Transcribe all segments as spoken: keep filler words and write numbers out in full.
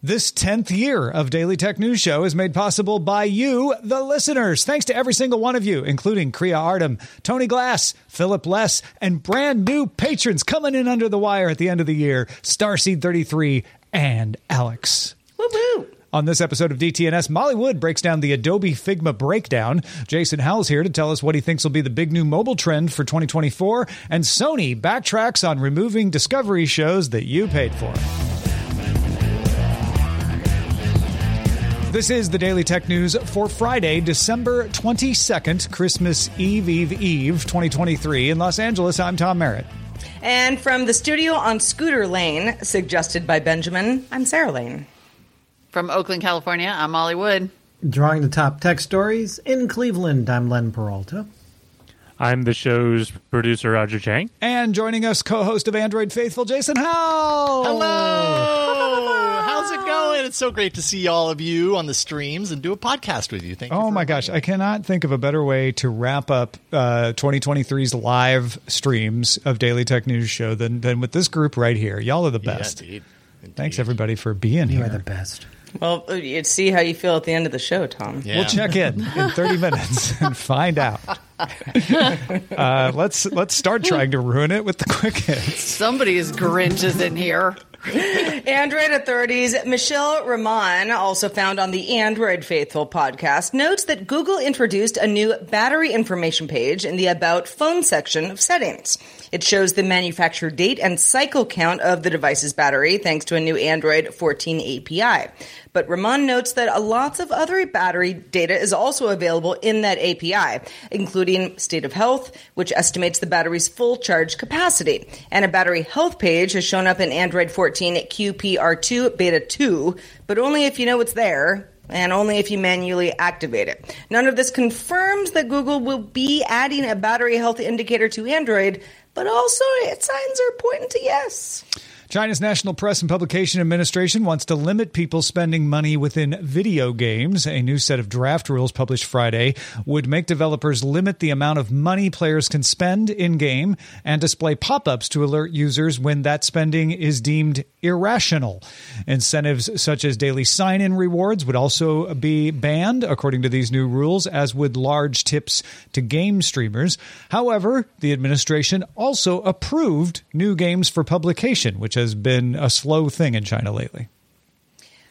This tenth year of Daily Tech News Show is made possible by you, the listeners. Thanks to every single one of you, including Kriya Artem, Tony Glass, Philip Less, and brand new patrons coming in under the wire at the end of the year, Starseed thirty-three and Alex. Woo-woo! On this episode of D T N S, Molly Wood breaks down the Adobe Figma breakdown. Jason Howell's here to tell us what he thinks will be the big new mobile trend for twenty twenty-four. And Sony backtracks on removing Discovery shows that you paid for. This is the Daily Tech News for Friday, December twenty-second, Christmas Eve, Eve, Eve, twenty twenty-three. In Los Angeles, I'm Tom Merritt. And from the studio on Scooter Lane, suggested by Benjamin, I'm Sarah Lane. From Oakland, California, I'm Molly Wood. Drawing the top tech stories in Cleveland, I'm Len Peralta. I'm the show's producer, Roger Chang. And joining us, co-host of Android Faithful, Jason Howell. Hello. How's it going? It's so great to see all of you on the streams and do a podcast with you. Thank you. Oh, my gosh. I cannot think of a better way to wrap up uh, twenty twenty-three's live streams of Daily Tech News Show than, than with this group right here. Y'all are the best. Yeah, indeed. Indeed. Thanks, everybody, for being here. You are the best. Well, you'd see how you feel at the end of the show, Tom. Yeah. We'll check in in thirty minutes and find out. Uh, let's let's start trying to ruin it with the quick hits. Somebody's Grinch is in here. Android authorities Mishaal Rahman, also found on the Android Faithful podcast, notes that Google introduced a new battery information page in the About Phone section of settings. It shows the manufacture date and cycle count of the device's battery thanks to a new Android fourteen A P I. But Rahman notes that lots of other battery data is also available in that A P I, including state of health, which estimates the battery's full charge capacity. And a battery health page has shown up in Android fourteen at Q P R two Beta two, but only if you know it's there, and only if you manually activate it. None of this confirms that Google will be adding a battery health indicator to Android, but also its signs are pointing to yes. China's National Press and Publication Administration wants to limit people spending money within video games. A new set of draft rules published Friday would make developers limit the amount of money players can spend in-game and display pop-ups to alert users when that spending is deemed irrational. Incentives such as daily sign-in rewards would also be banned, according to these new rules, as would large tips to game streamers. However, the administration also approved new games for publication, which has been a slow thing in China lately.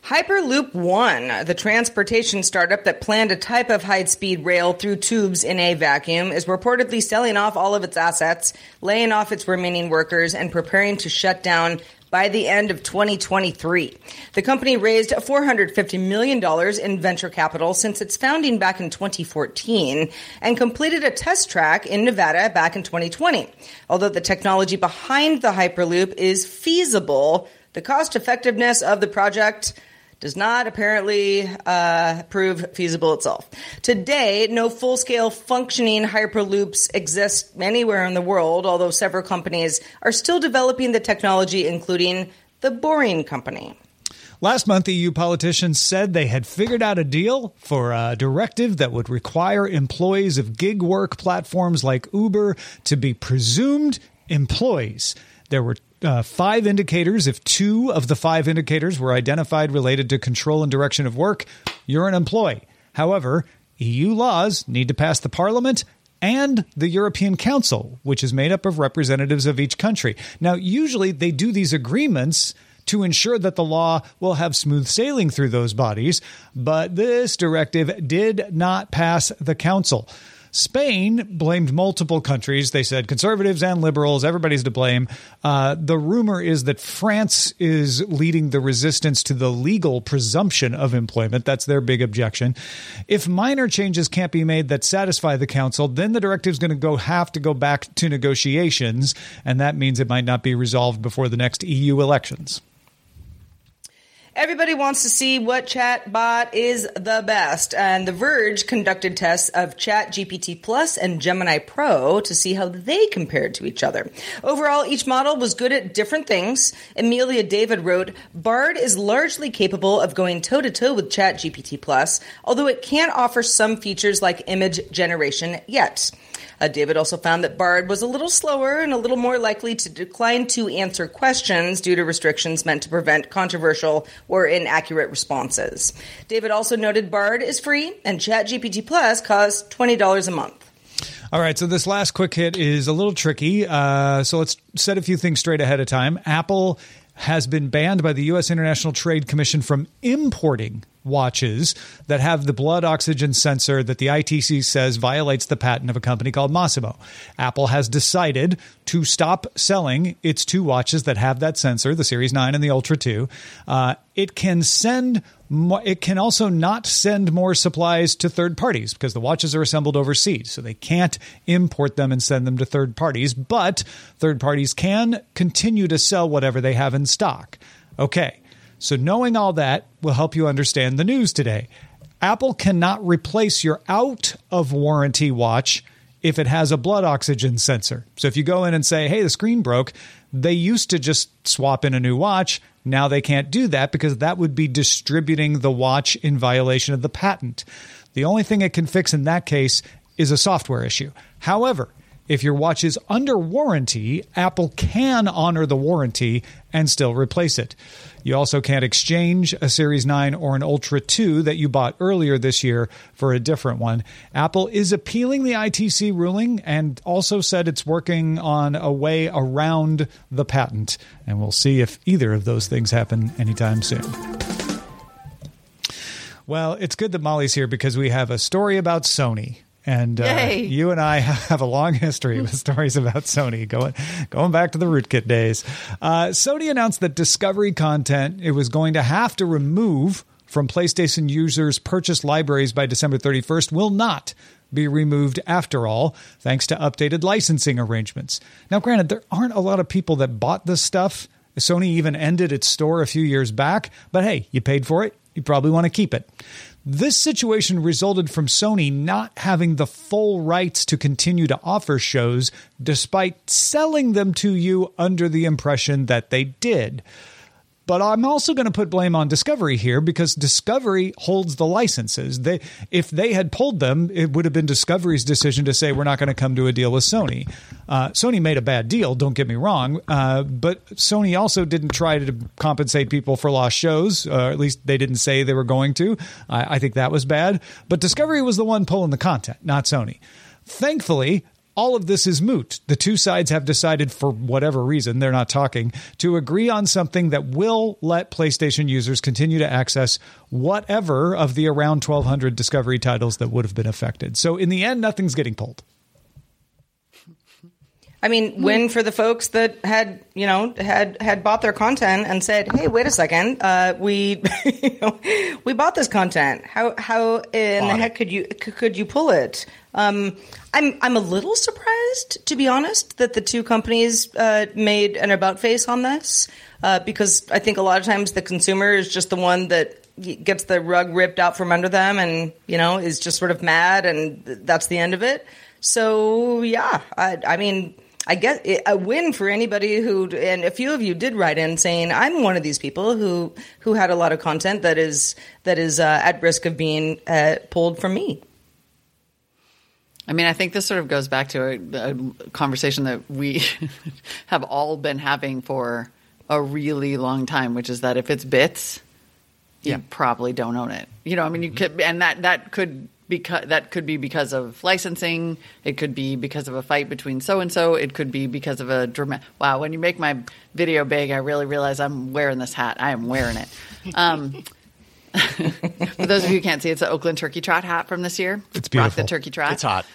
Hyperloop One, the transportation startup that planned a type of high-speed rail through tubes in a vacuum, is reportedly selling off all of its assets, laying off its remaining workers, and preparing to shut down by the end of twenty twenty-three. The company raised four hundred fifty million dollars in venture capital since its founding back in twenty fourteen and completed a test track in Nevada back in twenty twenty. Although the technology behind the Hyperloop is feasible, the cost effectiveness of the project does not apparently uh, prove feasible itself. Today, no full-scale functioning Hyperloops exist anywhere in the world, although several companies are still developing the technology, including The Boring Company. Last month, E U politicians said they had figured out a deal for a directive that would require employees of gig work platforms like Uber to be presumed employees. There were Uh, five indicators. If two of the five indicators were identified related to control and direction of work, you're an employee. However, E U laws need to pass the Parliament and the European Council, which is made up of representatives of each country. Now, usually they do these agreements to ensure that the law will have smooth sailing through those bodies, but this directive did not pass the Council. Spain blamed multiple countries. They said conservatives and liberals, everybody's to blame. Uh, the rumor is that France is leading the resistance to the legal presumption of employment. That's their big objection. If minor changes can't be made that satisfy the council, then the directive is going to go have to go back to negotiations, and that means it might not be resolved before the next E U elections. Everybody wants to see what chatbot is the best, and The Verge conducted tests of ChatGPT Plus and Gemini Pro to see how they compared to each other. Overall, each model was good at different things. Amelia David wrote, Bard is largely capable of going toe-to-toe with ChatGPT Plus, although it can offer some features like image generation yet. Uh, David also found that Bard was a little slower and a little more likely to decline to answer questions due to restrictions meant to prevent controversial or inaccurate responses. David also noted Bard is free and ChatGPT Plus costs twenty dollars a month. All right, so this last quick hit is a little tricky, uh, so let's set a few things straight ahead of time. Apple has been banned by the U S International Trade Commission from importing watches that have the blood oxygen sensor that the I T C says violates the patent of a company called Masimo. Apple has decided to stop selling its two watches that have that sensor, the Series nine and the Ultra two. Uh, it can send mo- it can also not send more supplies to third parties because the watches are assembled overseas, so they can't import them and send them to third parties, but third parties can continue to sell whatever they have in stock. Okay. So knowing all that will help you understand the news today. Apple cannot replace your out-of-warranty watch if it has a blood oxygen sensor. So if you go in and say, hey, the screen broke, they used to just swap in a new watch. Now they can't do that because that would be distributing the watch in violation of the patent. The only thing it can fix in that case is a software issue. However, if your watch is under warranty, Apple can honor the warranty and still replace it. You also can't exchange a Series nine or an Ultra two that you bought earlier this year for a different one. Apple is appealing the I T C ruling and also said it's working on a way around the patent. And we'll see if either of those things happen anytime soon. Well, it's good that Molly's here because we have a story about Sony. And uh, you and I have a long history with stories about Sony going going back to the rootkit days. Uh, Sony announced that Discovery content it was going to have to remove from PlayStation users' purchase libraries by December thirty-first will not be removed after all, thanks to updated licensing arrangements. Now, granted, there aren't a lot of people that bought this stuff. Sony even ended its store a few years back. But hey, you paid for it. You probably want to keep it. This situation resulted from Sony not having the full rights to continue to offer shows, despite selling them to you under the impression that they did. But I'm also going to put blame on Discovery here because Discovery holds the licenses. They, if they had pulled them, it would have been Discovery's decision to say, we're not going to come to a deal with Sony. Uh, Sony made a bad deal. Don't get me wrong. Uh, but Sony also didn't try to compensate people for lost shows, or at least they didn't say they were going to. I, I think that was bad. But Discovery was the one pulling the content, not Sony. Thankfully, all of this is moot. The two sides have decided, for whatever reason, they're not talking, to agree on something that will let PlayStation users continue to access whatever of the around twelve hundred Discovery titles that would have been affected. So in the end, nothing's getting pulled. I mean, win for the folks that had, you know, had, had bought their content and said, "Hey, wait a second, uh, we, you know, we bought this content. How how in bought the heck it. could you could you pull it?" Um, I'm I'm a little surprised, to be honest, that the two companies uh, made an about face on this uh, because I think a lot of times the consumer is just the one that gets the rug ripped out from under them and, you know, is just sort of mad, and that's the end of it. So yeah, I, I mean. I guess a win for anybody who, and a few of you did write in saying, I'm one of these people who, who had a lot of content that is, that is uh, at risk of being uh, pulled from me. I mean, I think this sort of goes back to a, a conversation that we have all been having for a really long time, which is that if it's bits, yeah. you probably don't own it. You know, I mean, you could, and that, that could be, that could be because of licensing. It could be because of a fight between so-and-so. It could be because of a dramatic, wow, when you make my video big, I really realize I'm wearing this hat. I am wearing it. Um, for those of you who can't see, it's an Oakland Turkey Trot hat from this year. It's beautiful. Rock the Turkey Trot. It's hot.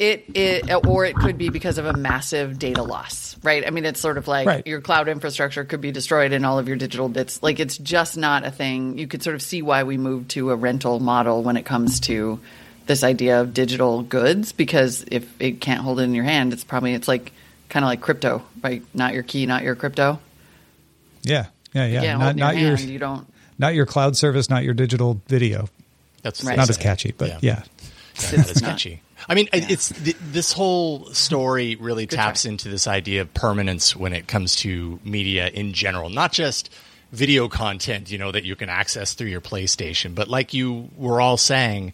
It, it or it could be because of a massive data loss, right? I mean, it's sort of like right. your cloud infrastructure could be destroyed and all of your digital bits. Like, it's just not a thing. You could sort of see why we moved to a rental model when it comes to this idea of digital goods, because if it can't hold it in your hand, it's probably, it's like kind of like crypto, right? Not your key, not your crypto. Yeah, yeah, yeah. You not not your, hand, your you don't. Not your cloud service, not your digital video. That's right. Not as catchy, but yeah. yeah. yeah not as catchy. I mean, yeah. it's th- this whole story really Good taps try. into this idea of permanence when it comes to media in general, not just video content, you know, that you can access through your PlayStation. But like you were all saying,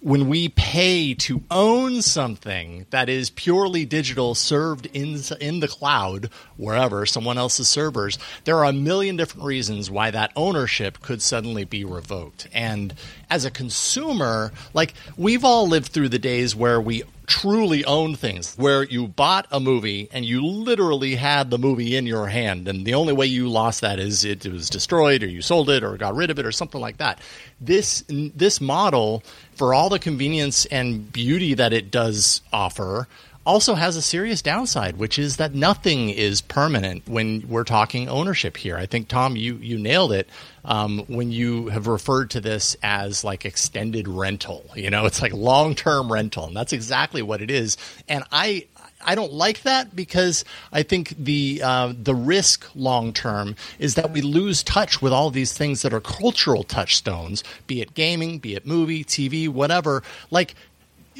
when we pay to own something that is purely digital, served in in the cloud, wherever, someone else's servers, there are a million different reasons why that ownership could suddenly be revoked. And as a consumer, like, we've all lived through the days where we truly own things, where you bought a movie and you literally had the movie in your hand, and the only way you lost that is it, it was destroyed, or you sold it, or got rid of it, or something like that. This this model, for all the convenience and beauty that it does offer, also has a serious downside, which is that nothing is permanent when we're talking ownership here. I think, Tom, you you nailed it um, when you have referred to this as like extended rental. You know, it's like long-term rental, and that's exactly what it is. And I I don't like that, because I think the uh, the risk long-term is that we lose touch with all these things that are cultural touchstones, be it gaming, be it movie, T V, whatever. Like,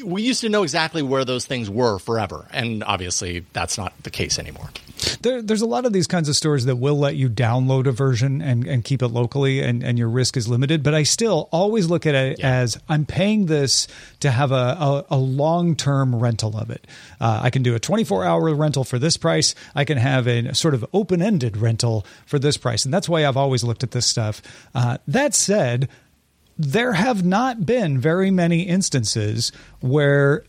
we used to know exactly where those things were forever, and obviously that's not the case anymore. There, there's a lot of these kinds of stores that will let you download a version and, and keep it locally, and, and your risk is limited. But I still always look at it yeah. as, I'm paying this to have a, a, a long-term rental of it. Uh, I can do a twenty-four hour rental for this price. I can have a sort of open-ended rental for this price. And that's why I've always looked at this stuff. Uh, that said, there have not been very many instances where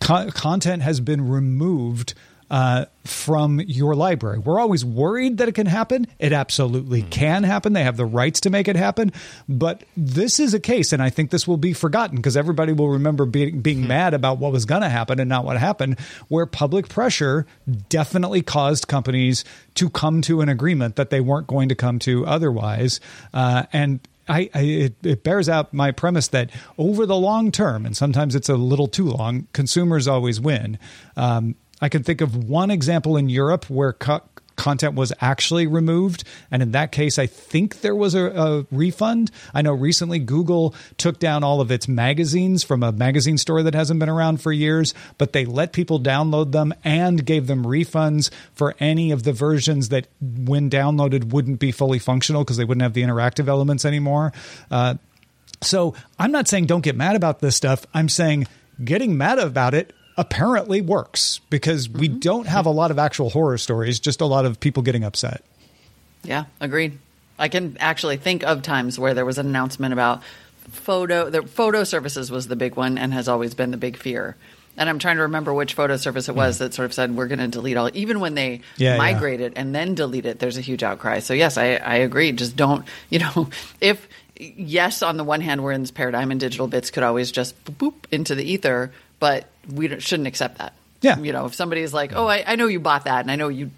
co- content has been removed uh, from your library. We're always worried that it can happen. It absolutely can happen. They have the rights to make it happen. But this is a case, and I think this will be forgotten, because everybody will remember being, being mad about what was going to happen and not what happened, where public pressure definitely caused companies to come to an agreement that they weren't going to come to otherwise. Uh, and I, I it, it bears out my premise that over the long term, and sometimes it's a little too long, consumers always win. Um, I can think of one example in Europe where co- content was actually removed, and in that case, I think there was a, a refund. I know recently Google took down all of its magazines from a magazine store that hasn't been around for years, but they let people download them and gave them refunds for any of the versions that, when downloaded, wouldn't be fully functional because they wouldn't have the interactive elements anymore. Uh, so I'm not saying don't get mad about this stuff. I'm saying getting mad about it apparently works, because we mm-hmm. don't have a lot of actual horror stories, just a lot of people getting upset. Yeah, agreed. I can actually think of times where there was an announcement about photo. The photo services was the big one and has always been the big fear. And I'm trying to remember which photo service it was mm. that sort of said, we're going to delete all, even when they yeah, migrate yeah. it and then delete it, there's a huge outcry. So yes, I, I agree. Just don't, you know, if, yes, on the one hand, we're in this paradigm and digital bits could always just boop, boop into the ether, but we shouldn't accept that. Yeah. You know, if somebody is like, oh, I, I know you bought that, and I know you,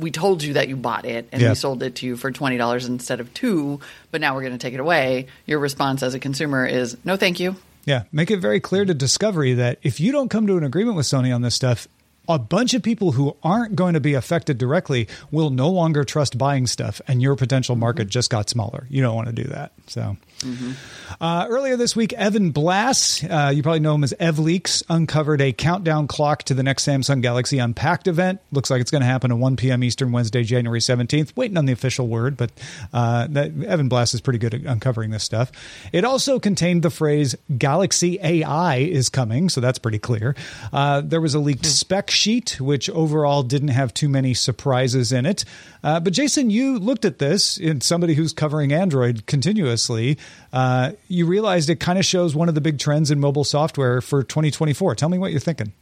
we told you that you bought it, and yeah. we sold it to you for twenty dollars instead of two, but now we're going to take it away. Your response as a consumer is, no, thank you. Yeah. Make it very clear to Discovery that if you don't come to an agreement with Sony on this stuff, a bunch of people who aren't going to be affected directly will no longer trust buying stuff, and your potential market just got smaller. You don't want to do that. So mm-hmm. uh, earlier this week, Evan Blass, uh, you probably know him as EvLeaks, uncovered a countdown clock to the next Samsung Galaxy Unpacked event. Looks like it's going to happen at one p.m. Eastern Wednesday, January seventeenth. Waiting on the official word, but uh, that, Evan Blass is pretty good at uncovering this stuff. It also contained the phrase Galaxy A I is coming, so that's pretty clear. Uh, there was a leaked mm-hmm. spec sheet, which overall didn't have too many surprises in it. Uh, but Jason, you looked at this, and somebody who's covering Android continuously, uh, you realized it kind of shows one of the big trends in mobile software for twenty twenty-four. Tell me what you're thinking.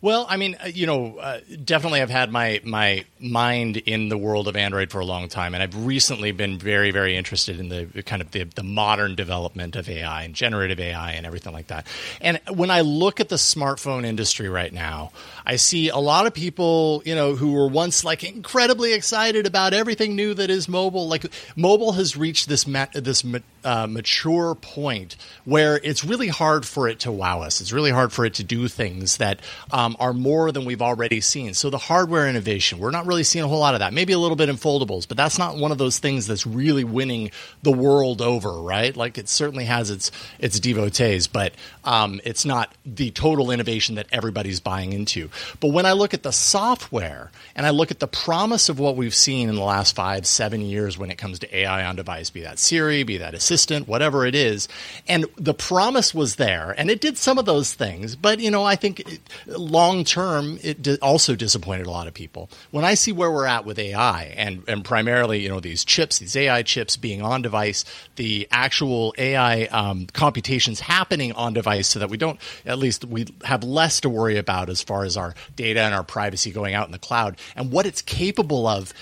Well, I mean, you know, uh, definitely I've had my my mind in the world of Android for a long time, and I've recently been very, very interested in the kind of the, the modern development of A I and generative A I and everything like that. And when I look at the smartphone industry right now, I see a lot of people, you know, who were once like incredibly excited about everything new that is mobile. Like mobile has reached this ma- this ma- uh, mature point where it's really hard for it to wow us. It's really hard for it to do things that um, are more than we've already seen. So the hardware innovation, we're not really seeing a whole lot of that. Maybe a little bit in foldables, but that's not one of those things that's really winning the world over, right? Like it certainly has its its devotees, but um, it's not the total innovation that everybody's buying into. But when I look at the software and I look at the promise of what we've seen in the last five, seven years when it comes to A I on device, be that Siri, be that assistant, whatever it is, and the promise was there, and it did some of those things, but you know, I think it, long term, it also disappointed a lot of people. When I see where we're at with A I and, and primarily, you know, these chips, these A I chips being on device, the actual A I um, computations happening on device so that we don't, at least we have less to worry about as far as our data and our privacy going out in the cloud and what it's capable of,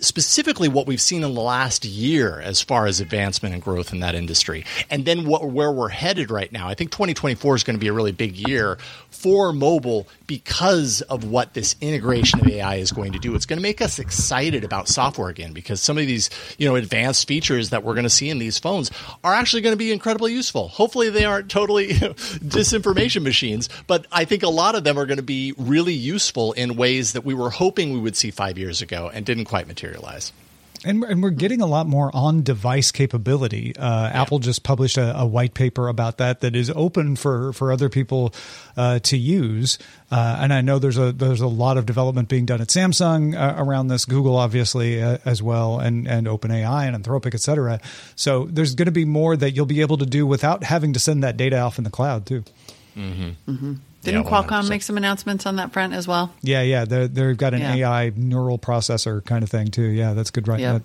specifically what we've seen in the last year as far as advancement and growth in that industry. And then what, where we're headed right now, I think twenty twenty-four is going to be a really big year for mobile because of what this integration of A I is going to do. It's going to make us excited about software again because some of these, you know, advanced features that we're going to see in these phones are actually going to be incredibly useful. Hopefully they aren't totally you know, disinformation machines, but I think a lot of them are going to be really useful in ways that we were hoping we would see five years ago and didn't quite materialize. Materialize. And, and we're getting a lot more on-device capability. Uh, yeah. Apple just published a, a white paper about that that is open for, for other people uh, to use. Uh, and I know there's a there's a lot of development being done at Samsung uh, around this, Google obviously uh, as well, and, and OpenAI and Anthropic, et cetera. So there's going to be more that you'll be able to do without having to send that data off in the cloud too. Mm-hmm. Mm-hmm. Didn't yeah, Qualcomm make some announcements on that front as well? Yeah, yeah. They're, they've got an yeah. A I neural processor kind of thing, too. Yeah, that's good. Right. Yep.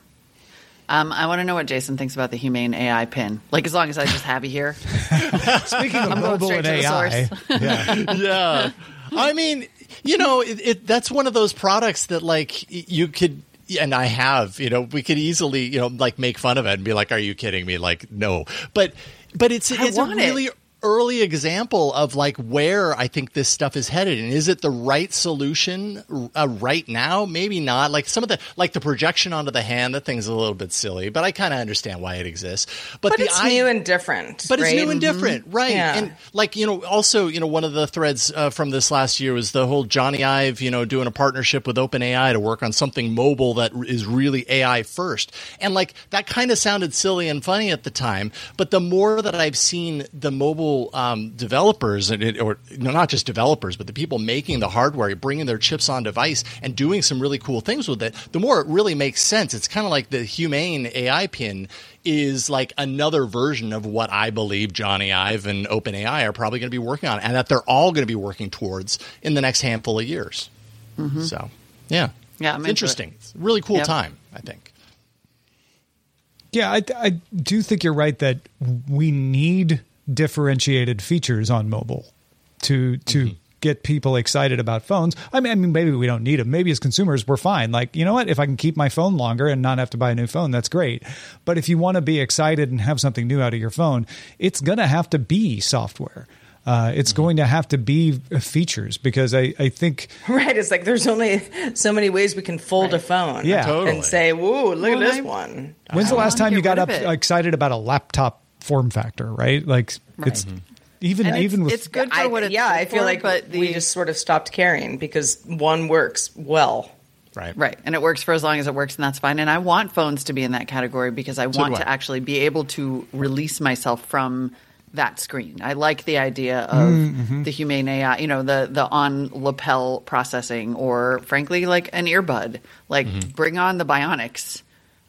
That- Um, I want to know what Jason thinks about the humane A I pin. Like, as long as I just have you here. Speaking of I'm mobile going and A I. Yeah. yeah. I mean, you know, it, it, that's one of those products that, like, you could – and I have, you know, we could easily, you know, like, make fun of it and be like, are you kidding me? Like, no. But, but it's, it's a really it. – early example of like where I think this stuff is headed, and is it the right solution uh, right now? Maybe not. Like some of the like the projection onto the hand, that thing's a little bit silly, but I kind of understand why it exists. But, but the it's I, new and different. But right? it's new and different, right? Yeah. And like you know, also you know, one of the threads uh, from this last year was the whole Johnny Ive, you know, doing a partnership with OpenAI to work on something mobile that is really A I first, and like that kind of sounded silly and funny at the time. But the more that I've seen the mobile Um, developers, and it, or you know, not just developers, but the people making the hardware, bringing their chips on device and doing some really cool things with it, the more it really makes sense. It's kind of like the humane A I pin is like another version of what I believe Johnny Ive and OpenAI are probably going to be working on, and that they're all going to be working towards in the next handful of years. Mm-hmm. So, yeah. Yeah, I'm it's interesting. It. It's a really cool yep. time, I think. Yeah, I, I do think you're right that we need differentiated features on mobile to to mm-hmm. get people excited about phones. I mean, I mean, maybe we don't need them. Maybe as consumers, we're fine. Like, you know what? If I can keep my phone longer and not have to buy a new phone, that's great. But if you want to be excited and have something new out of your phone, it's going to have to be software. Uh, it's mm-hmm. going to have to be features because I, I think... Right. It's like there's only so many ways we can fold right. a phone yeah. totally. And say, whoa, look well, at this I, one. When's I the last time you got up excited about a laptop form factor, right? Like right. it's mm-hmm. Even and even it's, with it's good for I, what it's yeah. I feel for, like but the, we just sort of stopped caring because one works well. Right. Right. And it works for as long as it works, and that's fine. And I want phones to be in that category because I so want I. to actually be able to release myself from that screen. I like the idea of mm-hmm. the humane A I, you know, the, the on lapel processing, or frankly, like an earbud. Like, mm-hmm. bring on the bionics.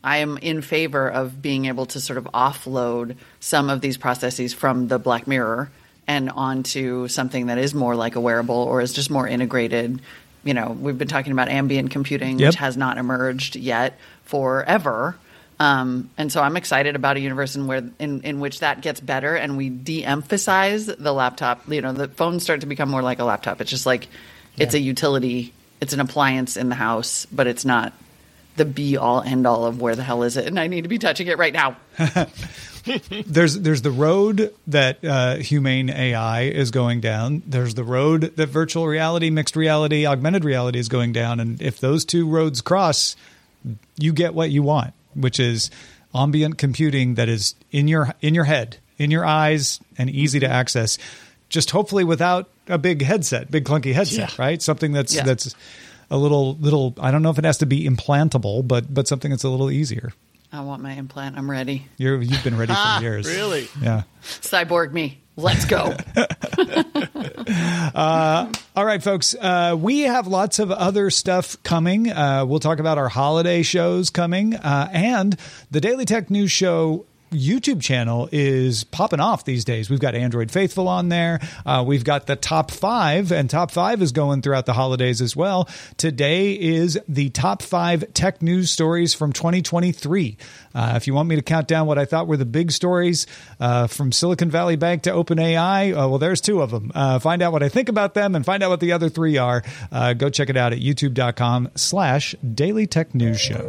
I am in favor of being able to sort of offload some of these processes from the Black Mirror and onto something that is more like a wearable or is just more integrated. You know, we've been talking about ambient computing, yep. which has not emerged yet forever. Um, and so I'm excited about a universe in where in, in which that gets better and we de-emphasize the laptop. You know, the phones start to become more like a laptop. It's just like yeah. it's a utility. It's an appliance in the house, but it's not the be-all, end-all of where the hell is it, and I need to be touching it right now. There's there's the road that uh, humane A I is going down. There's the road that virtual reality, mixed reality, augmented reality is going down. And if those two roads cross, you get what you want, which is ambient computing that is in your in your head, in your eyes, and easy to access. Just hopefully without a big headset, big clunky headset, yeah. right? Something that's yeah. that's a little, little. I don't know if it has to be implantable, but but something that's a little easier. I want my implant. I'm ready. You're, you've been ready for years. Really? Yeah. Cyborg me. Let's go. uh, all right, folks. Uh, we have lots of other stuff coming. Uh, we'll talk about our holiday shows coming. Uh, and the Daily Tech News Show YouTube channel is popping off these days. We've got Android Faithful on there. Uh, we've got the top five, and top five is going throughout the holidays as well. Today is the top five tech news stories from twenty twenty-three. Uh, if you want me to count down what I thought were the big stories uh, from Silicon Valley Bank to OpenAI, uh, well, there's two of them. Uh, find out what I think about them and find out what the other three are. Uh, go check it out at youtube.com slash Daily Tech News Show.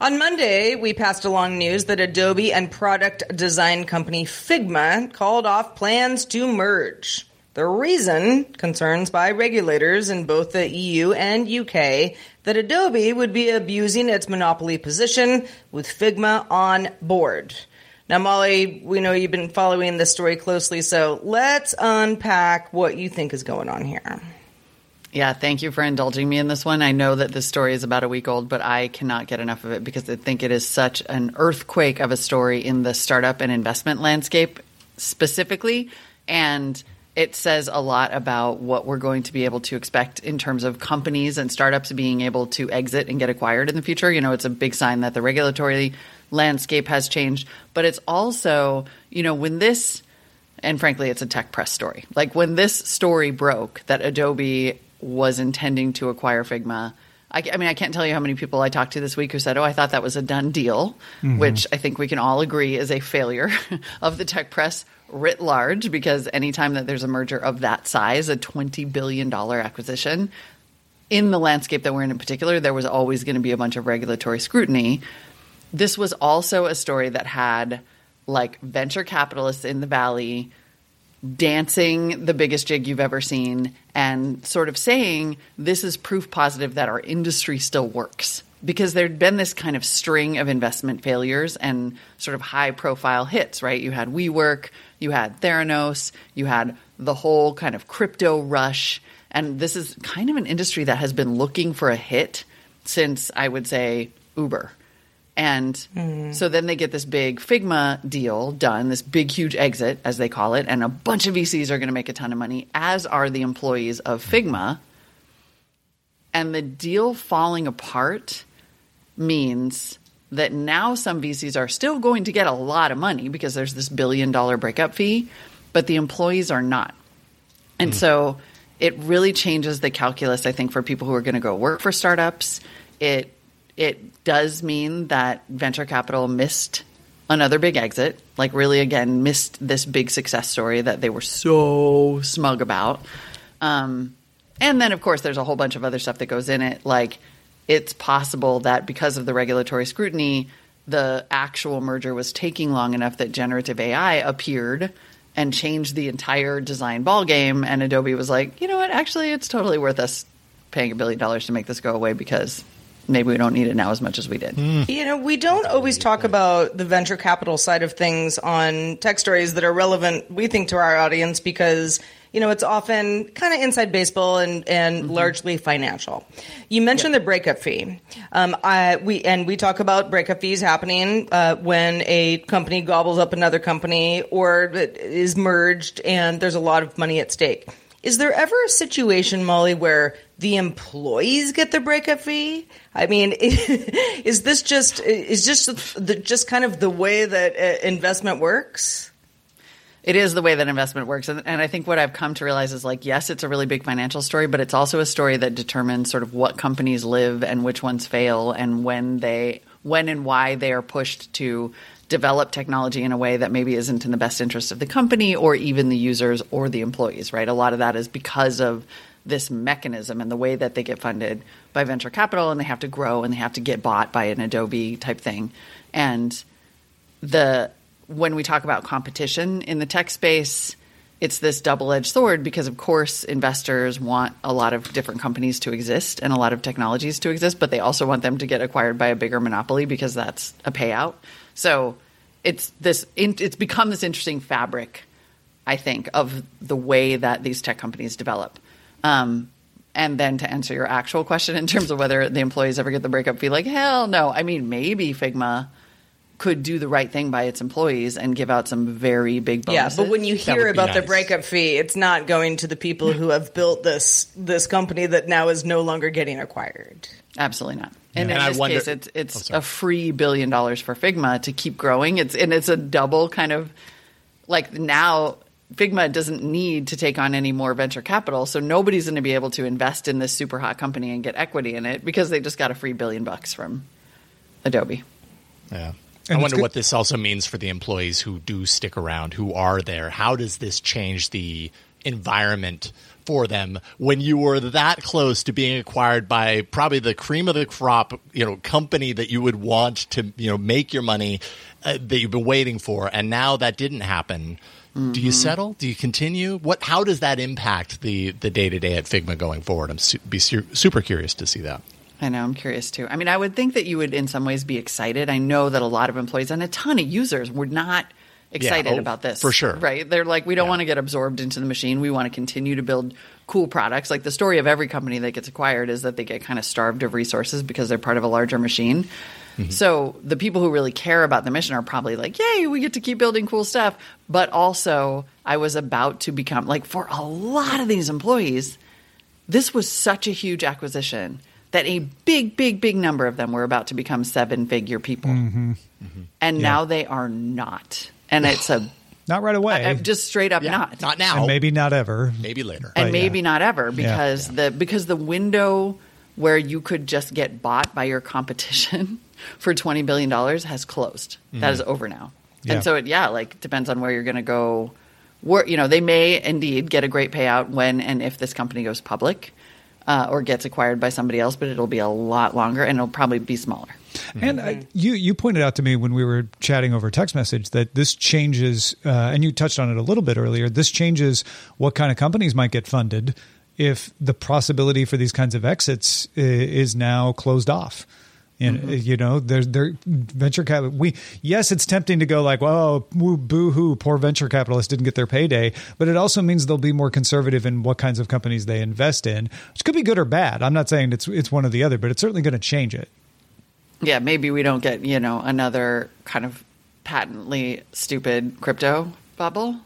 On Monday, we passed along news that Adobe and product design company Figma called off plans to merge. The reason, concerns by regulators in both the E U and U K that Adobe would be abusing its monopoly position with Figma on board. Now, Molly, we know you've been following this story closely, so let's unpack what you think is going on here. Yeah, thank you for indulging me in this one. I know that this story is about a week old, but I cannot get enough of it because I think it is such an earthquake of a story in the startup and investment landscape specifically. And it says a lot about what we're going to be able to expect in terms of companies and startups being able to exit and get acquired in the future. You know, it's a big sign that the regulatory landscape has changed. But it's also, you know, when this – and frankly, it's a tech press story. Like when this story broke that Adobe – was intending to acquire Figma. I, I mean, I can't tell you how many people I talked to this week who said, oh, I thought that was a done deal, mm-hmm. which I think we can all agree is a failure of the tech press writ large, because anytime that there's a merger of that size, a twenty billion dollars acquisition, in the landscape that we're in in particular, there was always going to be a bunch of regulatory scrutiny. This was also a story that had, like, venture capitalists in the Valley dancing the biggest jig you've ever seen and sort of saying this is proof positive that our industry still works, because there'd been this kind of string of investment failures and sort of high-profile hits, right? You had WeWork, you had Theranos, you had the whole kind of crypto rush, and this is kind of an industry that has been looking for a hit since, I would say, Uber. And mm. so then they get this big Figma deal done, this big, huge exit, as they call it, and a bunch of V Cs are going to make a ton of money, as are the employees of Figma. And the deal falling apart means that now some V Cs are still going to get a lot of money because there's this billion-dollar breakup fee, but the employees are not. And mm. so it really changes the calculus, I think, for people who are going to go work for startups. It It does mean that venture capital missed another big exit, like really, again, missed this big success story that they were so smug about. Um, and then, of course, there's a whole bunch of other stuff that goes in it. Like, it's possible that because of the regulatory scrutiny, the actual merger was taking long enough that generative A I appeared and changed the entire design ballgame. And Adobe was like, you know what? Actually, it's totally worth us paying a billion dollars to make this go away, because maybe we don't need it now as much as we did. Mm. You know, we don't always talk about the venture capital side of things on tech stories that are relevant, we think, to our audience, because, you know, it's often kind of inside baseball and, and mm-hmm. largely financial. You mentioned yep. the breakup fee. Um, I, we And we talk about breakup fees happening uh, when a company gobbles up another company or is merged and there's a lot of money at stake. Is there ever a situation, Molly, where the employees get the breakup fee? I mean, is this just is just the, just kind of the way that investment works? It is the way that investment works, and, and I think what I've come to realize is, like, yes, it's a really big financial story, but it's also a story that determines sort of what companies live and which ones fail, and when they when and why they are pushed to develop technology in a way that maybe isn't in the best interest of the company or even the users or the employees, right? A lot of that is because of this mechanism and the way that they get funded by venture capital, and they have to grow and they have to get bought by an Adobe type thing. And the when we talk about competition in the tech space, it's this double-edged sword, because, of course, investors want a lot of different companies to exist and a lot of technologies to exist, but they also want them to get acquired by a bigger monopoly, because that's a payout. So it's this. It's become this interesting fabric, I think, of the way that these tech companies develop. Um, and then to answer your actual question in terms of whether the employees ever get the breakup fee, like, hell no. I mean, maybe Figma could do the right thing by its employees and give out some very big bonuses. Yeah, but when you hear about nice. the breakup fee, it's not going to the people who have built this this company that now is no longer getting acquired. Absolutely not. And yeah. in and this wonder- case, it's it's oh, a free billion dollars for Figma to keep growing. It's and it's a double kind of, like, now Figma doesn't need to take on any more venture capital, so nobody's going to be able to invest in this super hot company and get equity in it, because they just got a free billion bucks from Adobe. Yeah. And I wonder what this also means for the employees who do stick around, who are there. How does this change the environment for them when you were that close to being acquired by probably the cream of the crop, you know, company that you would want to, you know, make your money uh, that you've been waiting for, and now that didn't happen? Mm-hmm. Do you settle? Do you continue? What? How does that impact the the day to day at Figma going forward? I'm su- be su- super curious to see that. I know. I'm curious too. I mean, I would think that you would in some ways be excited. I know that a lot of employees and a ton of users were not excited yeah, oh, about this. For sure. Right? They're like, we don't yeah. want to get absorbed into the machine. We want to continue to build cool products. Like, the story of every company that gets acquired is that they get kind of starved of resources because they're part of a larger machine. Mm-hmm. So the people who really care about the mission are probably like, yay, we get to keep building cool stuff. But also, I was about to become, like, for a lot of these employees, this was such a huge acquisition that a big, big, big number of them were about to become seven-figure people. Mm-hmm. Mm-hmm. And yeah. now they are not. And it's a Not right away. I, just straight up yeah, not. Not now. And maybe not ever. Maybe later. And but maybe yeah. not ever because yeah. the because the window where you could just get bought by your competition for twenty billion dollars has closed. Mm-hmm. That is over now. Yeah. And so, it, yeah, like depends on where you're going to go. Where, you know, they may indeed get a great payout when and if this company goes public uh, or gets acquired by somebody else, but it'll be a lot longer and it'll probably be smaller. Mm-hmm. And I, you you pointed out to me when we were chatting over text message that this changes, uh, and you touched on it a little bit earlier, this changes what kind of companies might get funded if the possibility for these kinds of exits is now closed off. And, mm-hmm. you know, there's there venture capital. We yes, it's tempting to go like, "Whoa, boo hoo, poor venture capitalists didn't get their payday." But it also means they'll be more conservative in what kinds of companies they invest in, which could be good or bad. I'm not saying it's it's one or the other, but it's certainly going to change it. Yeah, maybe we don't get, you know, another kind of patently stupid crypto bubble.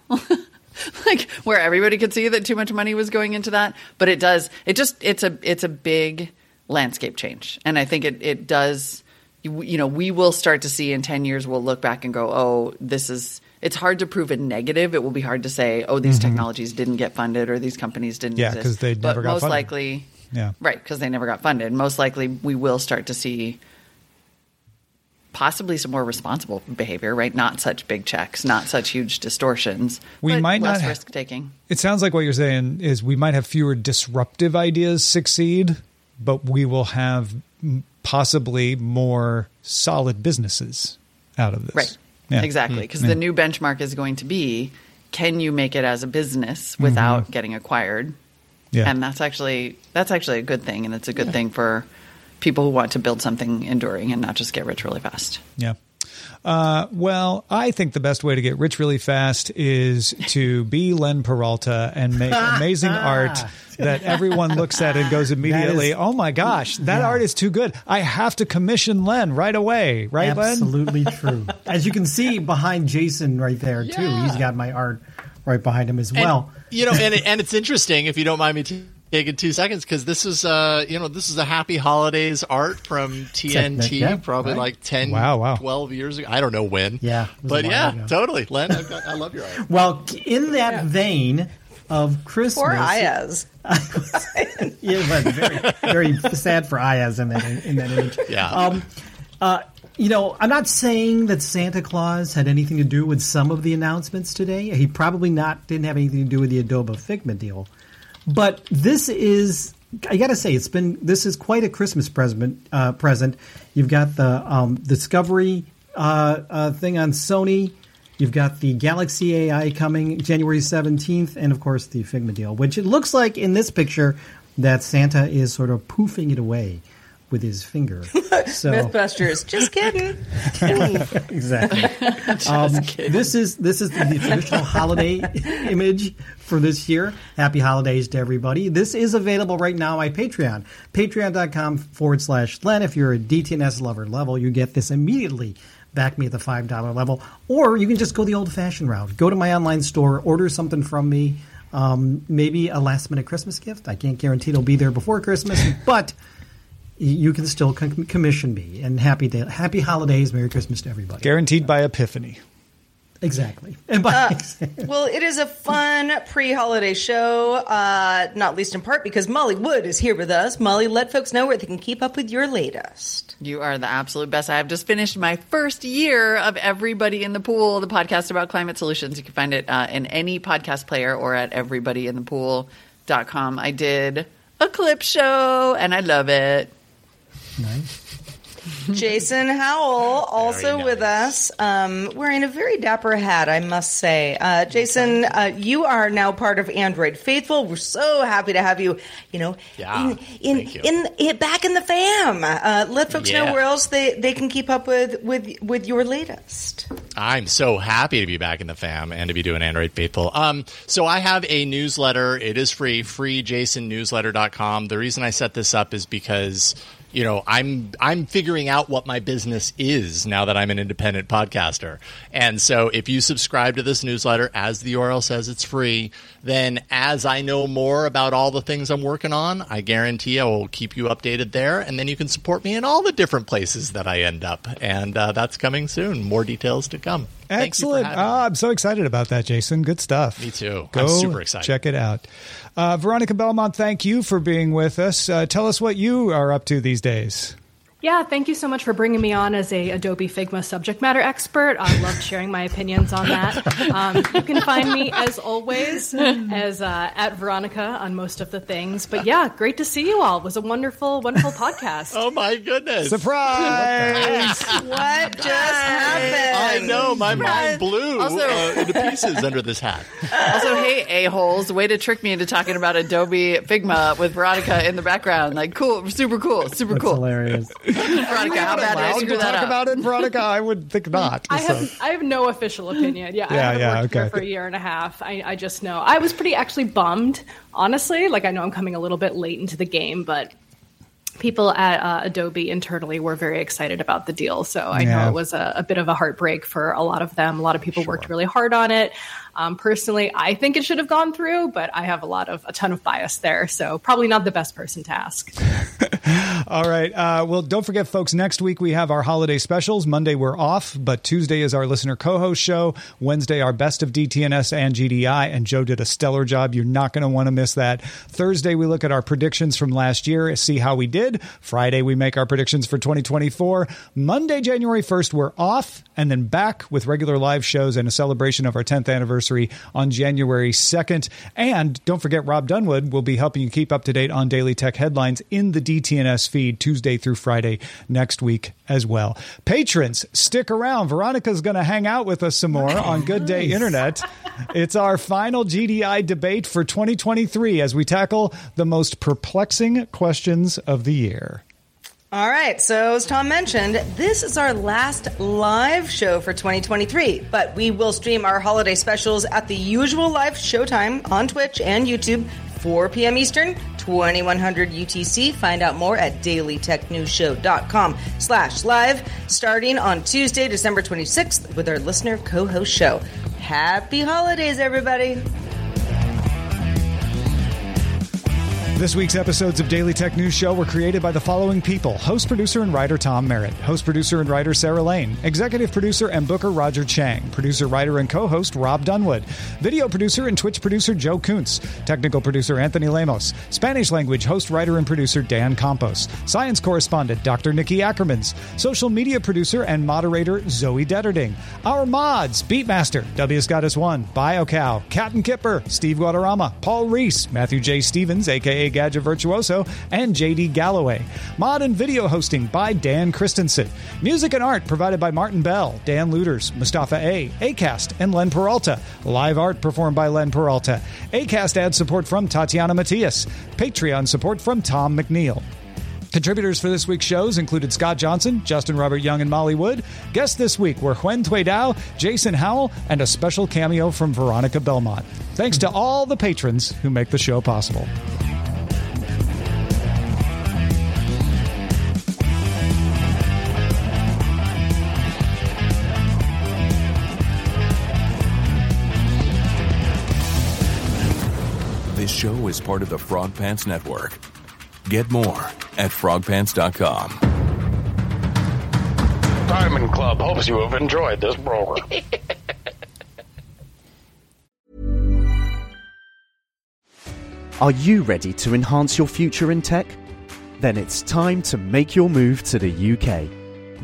Like where everybody could see that too much money was going into that, but it does it just it's a it's a big landscape change. And I think it, it does, you, you know, we will start to see in ten years, we'll look back and go, oh, this is, it's hard to prove a negative. It will be hard to say, oh, these mm-hmm. technologies didn't get funded or these companies didn't yeah, exist. Yeah, because they never but got most funded. Most likely, yeah. right, because they never got funded. Most likely we will start to see possibly some more responsible behavior, right? Not such big checks, not such huge distortions. We might less not risk taking. It sounds like what you're saying is we might have fewer disruptive ideas succeed, but we will have possibly more solid businesses out of this. Right. Yeah. Exactly. Because mm-hmm. the new benchmark is going to be, can you make it as a business without mm-hmm. getting acquired? Yeah. And that's actually that's actually a good thing. And it's a good yeah. thing for people who want to build something enduring and not just get rich really fast. Yeah. Uh, well, I think the best way to get rich really fast is to be Len Peralta and make amazing art that everyone looks at and goes immediately, is, oh my gosh, that yeah. art is too good. I have to commission Len right away. Right, Absolutely Len? Absolutely true. As you can see behind Jason right there, yeah. too. He's got my art right behind him as well. And, you know, and, and it's interesting, if you don't mind me t- taking two seconds, because this is, uh, you know, this is a Happy Holidays art from T N T, yeah, probably right? like ten, wow, wow. twelve years ago. I don't know when. Yeah, but yeah, ago. Totally, Len. I've got, I love your art. Well, in that yeah. vein of Christmas, poor Ayaz. Yeah, but very, very sad for Ayaz in that in that image. Yeah. Um, uh, you know, I'm not saying that Santa Claus had anything to do with some of the announcements today. He probably not didn't have anything to do with the Adobe Figma deal. But this is, I got to say, it's been, this is quite a Christmas present. Uh, present. You've got the um, Discovery uh, uh, thing on Sony. You've got the Galaxy A I coming January seventeenth. And, of course, the Figma deal, which it looks like in this picture that Santa is sort of poofing it away with his finger. So. Mythbusters. Just kidding. Exactly. Just um, kidding. This is this is the, the traditional holiday image for this year. Happy holidays to everybody. This is available right now on Patreon. Patreon.com forward slash Len. If you're a D T N S lover level, you get this immediately. Back me at the five dollars level. Or you can just go the old-fashioned route. Go to my online store, order something from me, um, maybe a last-minute Christmas gift. I can't guarantee it'll be there before Christmas, but you can still com- commission me. And happy day, happy holidays, Merry Christmas to everybody. Guaranteed by Epiphany. Exactly. And by uh, well, it is a fun pre-holiday show, uh, not least in part because Molly Wood is here with us. Molly, let folks know where they can keep up with your latest. You are the absolute best. I have just finished my first year of Everybody in the Pool, the podcast about climate solutions. You can find it uh, in any podcast player or at everybody in the pool dot com. I did a clip show, and I love it. Nice. Jason Howell, also nice. With us, um, wearing a very dapper hat, I must say. Uh, Jason, uh, you are now part of Android Faithful. We're so happy to have you, you know, yeah, in, in, you. in in back in the fam. Uh, let folks yeah. know where else they, they can keep up with, with, with your latest. I'm so happy to be back in the fam and to be doing Android Faithful. Um, so I have a newsletter. It is free, free jason newsletter dot com. The reason I set this up is because you know, I'm I'm figuring out what my business is now that I'm an independent podcaster. And so if you subscribe to this newsletter, as the U R L says, it's free, then as I know more about all the things I'm working on, I guarantee I will keep you updated there. And then you can support me in all the different places that I end up. And uh, that's coming soon. More details to come. Excellent. Ah, I'm so excited about that, Jason. Good stuff. Me too. Go I'm super excited. Check it out. Uh, Veronica Belmont, thank you for being with us. Uh, tell us what you are up to these days. Yeah, thank you so much for bringing me on as a Adobe Figma subject matter expert. I love sharing my opinions on that. Um, you can find me, as always, as uh, at Veronica on most of the things. But yeah, great to see you all. It was a wonderful, wonderful podcast. Oh, my goodness. Surprise! What just happened? I know. My mind blew also, uh, into pieces under this hat. Also, hey, a-holes. Way to trick me into talking about Adobe Figma with Veronica in the background. Like, cool. Super cool. Super That's cool. Hilarious. Veronica, how bad did I screw that up? Talk about it, Veronica? I would think not. I so. have I have no official opinion. Yeah, yeah I haven't yeah, worked okay. here for a year and a half. I, I just know. I was pretty actually bummed, honestly. Like, I know I'm coming a little bit late into the game, but people at uh, Adobe internally were very excited about the deal. So I yeah. know it was a, a bit of a heartbreak for a lot of them. A lot of people sure. worked really hard on it. Um, personally, I think it should have gone through, but I have a lot of a ton of bias there. So probably not the best person to ask. All right. Uh, well, don't forget, folks, next week we have our holiday specials. Monday, we're off, but Tuesday is our listener co-host show. Wednesday, our best of D T N S and G D I. And Joe did a stellar job. You're not going to want to miss that. Thursday, we look at our predictions from last year, see how we did. Friday, we make our predictions for twenty twenty-four. Monday, January first, we're off and then back with regular live shows and a celebration of our tenth anniversary on January second. And don't forget, Rob Dunwood will be helping you keep up to date on Daily Tech headlines in the D T N S feed Tuesday through Friday next week as well. Patrons, stick around. Veronica's going to hang out with us some more on Good Day nice. Internet. It's our final G D I debate for twenty twenty-three as we tackle the most perplexing questions of the year. All right. So as Tom mentioned, this is our last live show for twenty twenty-three, but we will stream our holiday specials at the usual live showtime on Twitch and YouTube, four p.m. Eastern, twenty-one hundred U T C. Find out more at dailytechnewsshow.com slash live, starting on Tuesday, December twenty-sixth with our listener co-host show. Happy holidays, everybody. This week's episodes of Daily Tech News Show were created by the following people. Host, producer, and writer Tom Merritt. Host, producer, and writer Sarah Lane. Executive producer and booker Roger Chang. Producer, writer, and co-host Rob Dunwood. Video producer and Twitch producer Joe Kuntz. Technical producer Anthony Lemos. Spanish language host, writer, and producer Dan Campos. Science correspondent Doctor Nikki Ackermans. Social media producer and moderator Zoe Detterding. Our mods, Beatmaster, W. Scottus one, BioCow, Captain Kipper, Steve Guadarrama, Paul Reese, Matthew J. Stevens, a k a. Gadget Virtuoso, and J D Galloway. Mod and video hosting by Dan Christensen. Music and art provided by Martin Bell, Dan Luters, Mustafa A, Acast, and Len Peralta. Live art performed by Len Peralta. Acast ad support from Tatiana Matias. Patreon support from Tom McNeil. Contributors for this week's shows included Scott Johnson, Justin Robert Young, and Molly Wood. Guests this week were Huen Thuy Dao, Jason Howell, and a special cameo from Veronica Belmont. Thanks to all the patrons who make the show possible. This show is part of the Frog Pants Network. Get more at frog pants dot com. Diamond Club hopes you have enjoyed this program. Are you ready to enhance your future in tech? Then it's time to make your move to the U K,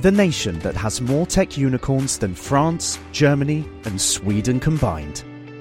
the nation that has more tech unicorns than France, Germany, and Sweden combined.